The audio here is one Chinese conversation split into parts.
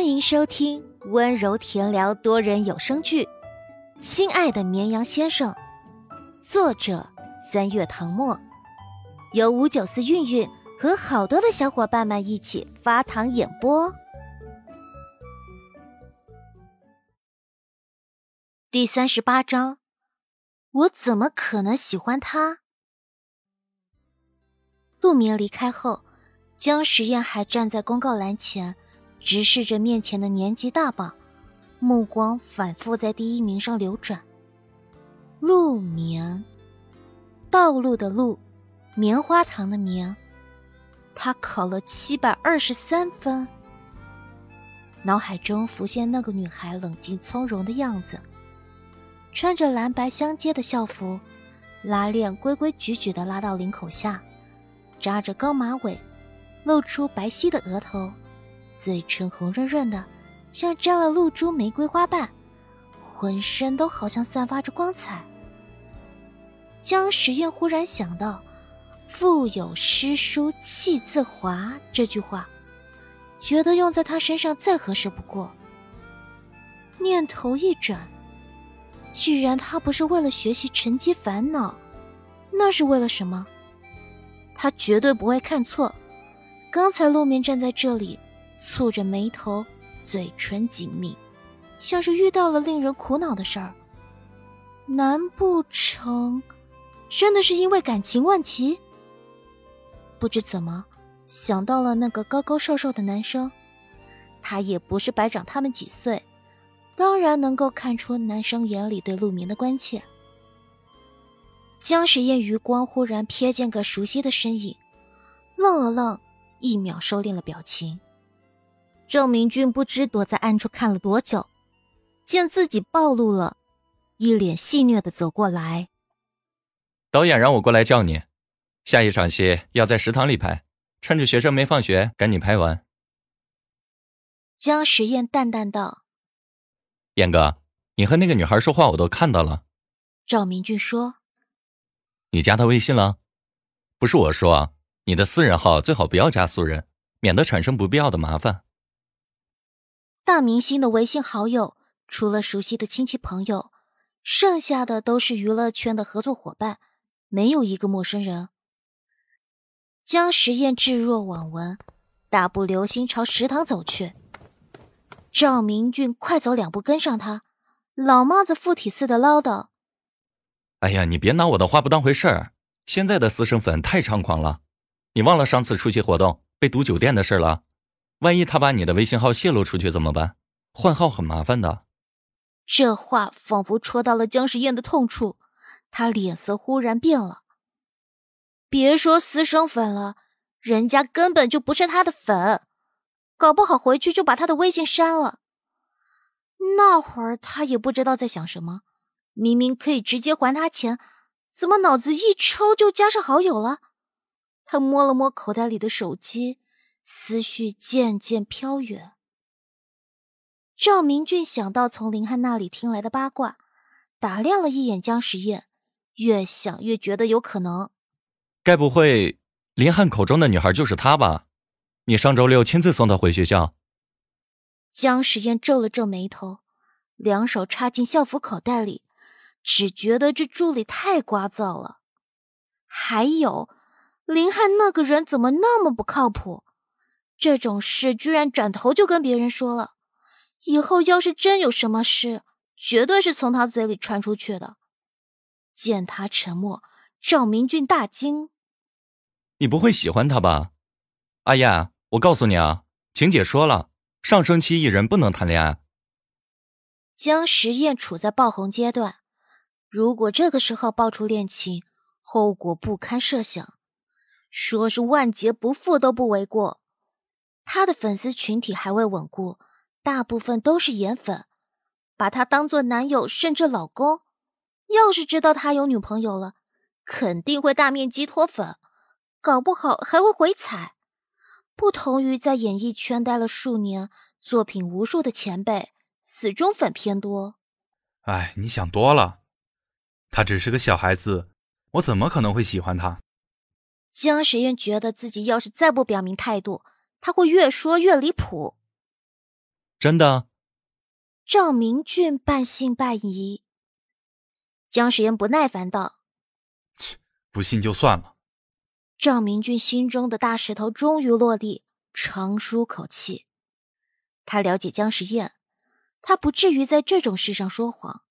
欢迎收听温柔甜聊多人有声剧《亲爱的绵羊先生》，作者三月唐末，由594韵韵和好多的小伙伴们一起发糖演播。第38章，我怎么可能喜欢他？陆明离开后，江时宴还站在公告栏前，直视着面前的年级大榜，目光反复在第一名上流转。陆明，道路的路，棉花糖的棉，他考了723分。脑海中浮现那个女孩冷静从容的样子，穿着蓝白相接的校服，拉链规规矩矩地拉到领口下，扎着高马尾，露出白皙的额头，嘴唇红润润的，像沾了露珠玫瑰花瓣，浑身都好像散发着光彩。江时宴忽然想到腹有诗书气自华这句话，觉得用在他身上再合适不过。念头一转，既然他不是为了学习成绩烦恼，那是为了什么？他绝对不会看错。刚才陆明站在这里蹙着眉头，嘴唇紧抿，像是遇到了令人苦恼的事儿。难不成真的是因为感情问题？不知怎么想到了那个高高瘦瘦的男生，他也不是白长他们几岁，当然能够看出男生眼里对陆明的关切。江时宴余光忽然瞥见个熟悉的身影，愣了愣，一秒收敛了表情。郑明君不知躲在暗处看了多久，见自己暴露了，一脸戏谑地走过来。导演让我过来叫你，下一场戏要在食堂里拍，趁着学生没放学赶紧拍完。江时宴淡淡道。燕哥，你和那个女孩说话我都看到了。赵明君说。你加她微信了？不是我说啊，你的私人号最好不要加素人，免得产生不必要的麻烦。大明星的微信好友，除了熟悉的亲戚朋友，剩下的都是娱乐圈的合作伙伴，没有一个陌生人。江时宴置若罔闻，大步流星朝食堂走去。赵明俊快走两步跟上他，老妈子附体似的唠叨：哎呀，你别拿我的话不当回事儿，现在的私生粉太猖狂了，你忘了上次出席活动被堵酒店的事了？万一他把你的微信号泄露出去怎么办？换号很麻烦的。这话仿佛戳到了江时宴的痛处，他脸色忽然变了。别说私生粉了，人家根本就不是他的粉，搞不好回去就把他的微信删了。那会儿他也不知道在想什么，明明可以直接还他钱，怎么脑子一抽就加上好友了？他摸了摸口袋里的手机，思绪渐渐飘远。赵明俊想到从林汉那里听来的八卦，打量了一眼江时宴，越想越觉得有可能。该不会林汉口中的女孩就是她吧？你上周六亲自送她回学校？江时宴皱了皱眉头，两手插进校服口袋里，只觉得这助理太聒噪了。还有林汉那个人怎么那么不靠谱，这种事居然转头就跟别人说了，以后要是真有什么事，绝对是从他嘴里传出去的。见他沉默，赵明俊大惊。你不会喜欢他吧？阿燕，我告诉你啊，晴姐说了，上升期艺人不能谈恋爱。江时宴处在爆红阶段，如果这个时候爆出恋情，后果不堪设想，说是万劫不复都不为过。他的粉丝群体还未稳固，大部分都是颜粉，把他当作男友甚至老公，要是知道他有女朋友了，肯定会大面积脱粉，搞不好还会回踩。不同于在演艺圈待了数年，作品无数的前辈，死忠粉偏多。哎，你想多了，他只是个小孩子，我怎么可能会喜欢他？江时宴觉得自己要是再不表明态度，他会越说越离谱。真的？赵明俊半信半疑。姜时言不耐烦道：切，不信就算了。赵明俊心中的大石头终于落地，长舒口气。他了解姜时宴，他不至于在这种事上说谎，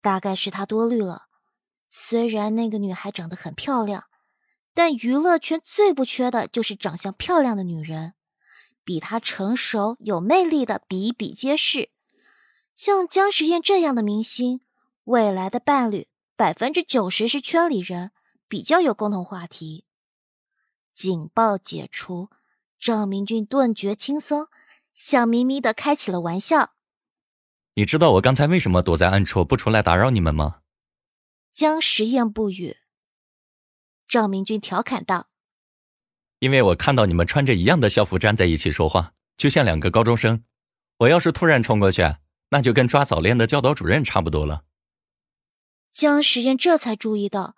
大概是他多虑了。虽然那个女孩长得很漂亮，但娱乐圈最不缺的就是长相漂亮的女人，比她成熟有魅力的比比皆是。像姜时宴这样的明星，未来的伴侣 90% 是圈里人，比较有共同话题。警报解除，赵明俊顿觉轻松，笑眯眯地开起了玩笑。你知道我刚才为什么躲在暗处不出来打扰你们吗？姜时宴不语。赵明俊调侃道：因为我看到你们穿着一样的校服站在一起说话，就像两个高中生，我要是突然冲过去，那就跟抓早恋的教导主任差不多了。姜时宴这才注意到，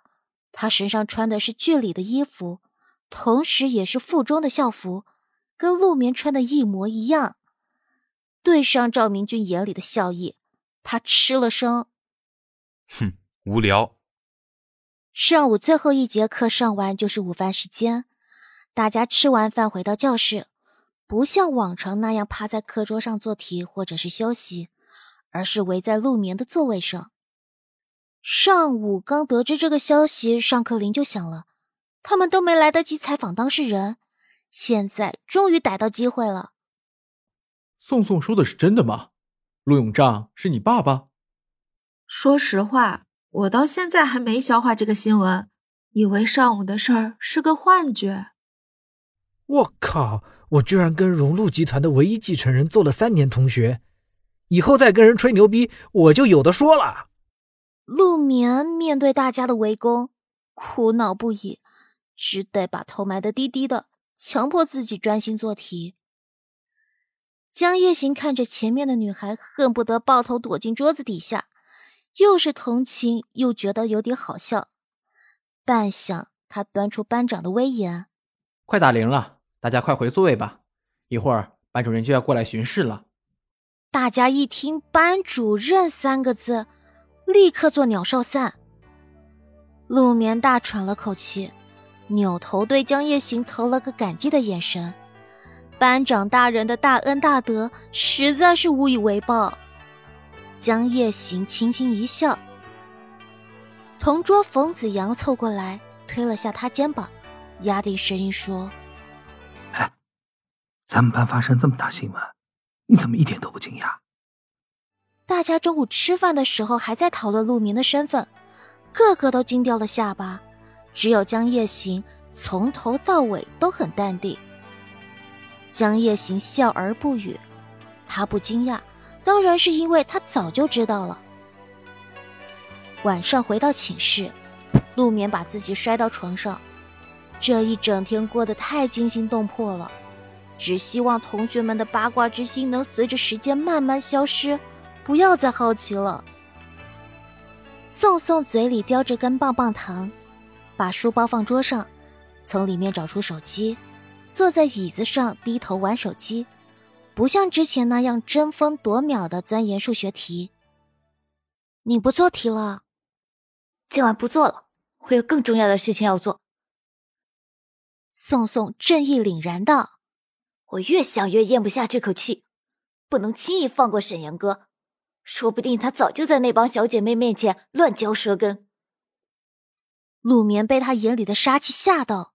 他身上穿的是剧里的衣服，同时也是附中的校服，跟陆眠穿的一模一样。对上赵明俊眼里的笑意，他吃了声哼，无聊。上午最后一节课上完就是午饭时间，大家吃完饭回到教室，不像往常那样趴在课桌上做题或者是休息，而是围在陆眠的座位上。上午刚得知这个消息，上课铃就响了，他们都没来得及采访当事人，现在终于逮到机会了。宋宋说的是真的吗？陆永丈是你爸爸？说实话，我到现在还没消化这个新闻，以为上午的事儿是个幻觉。我靠，我居然跟荣禄集团的唯一继承人做了3年同学，以后再跟人吹牛逼，我就有的说了。陆眠面对大家的围攻，苦恼不已，只得把头埋得低低的，强迫自己专心做题。江夜行看着前面的女孩，恨不得抱头躲进桌子底下，又是同情又觉得有点好笑。半晌，他端出班长的威严：快打铃了，大家快回座位吧，一会儿班主任就要过来巡视了。大家一听班主任3个字，立刻做鸟兽散。陆眠大喘了口气，扭头对江夜行投了个感激的眼神。班长大人的大恩大德实在是无以为报。江夜行轻轻一笑，同桌冯子阳凑过来推了下他肩膀，压低声音说：哎，咱们班发生这么大新闻，你怎么一点都不惊讶？大家中午吃饭的时候还在讨论陆眠的身份，个个都惊掉了下巴，只有江夜行从头到尾都很淡定。江夜行笑而不语，他不惊讶，当然是因为他早就知道了。晚上回到寝室，陆眠把自己摔到床上，这一整天过得太惊心动魄了，只希望同学们的八卦之心能随着时间慢慢消失，不要再好奇了。宋宋嘴里叼着根棒棒糖，把书包放桌上，从里面找出手机，坐在椅子上低头玩手机，不像之前那样争分夺秒的钻研数学题。你不做题了？今晚不做了，我有更重要的事情要做。宋宋正义凛然道：我越想越咽不下这口气，不能轻易放过沈阳哥，说不定他早就在那帮小姐妹面前乱嚼舌根。陆眠被他眼里的杀气吓到：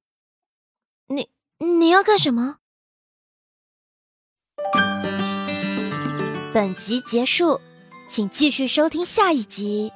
你要干什么？本集结束，请继续收听下一集。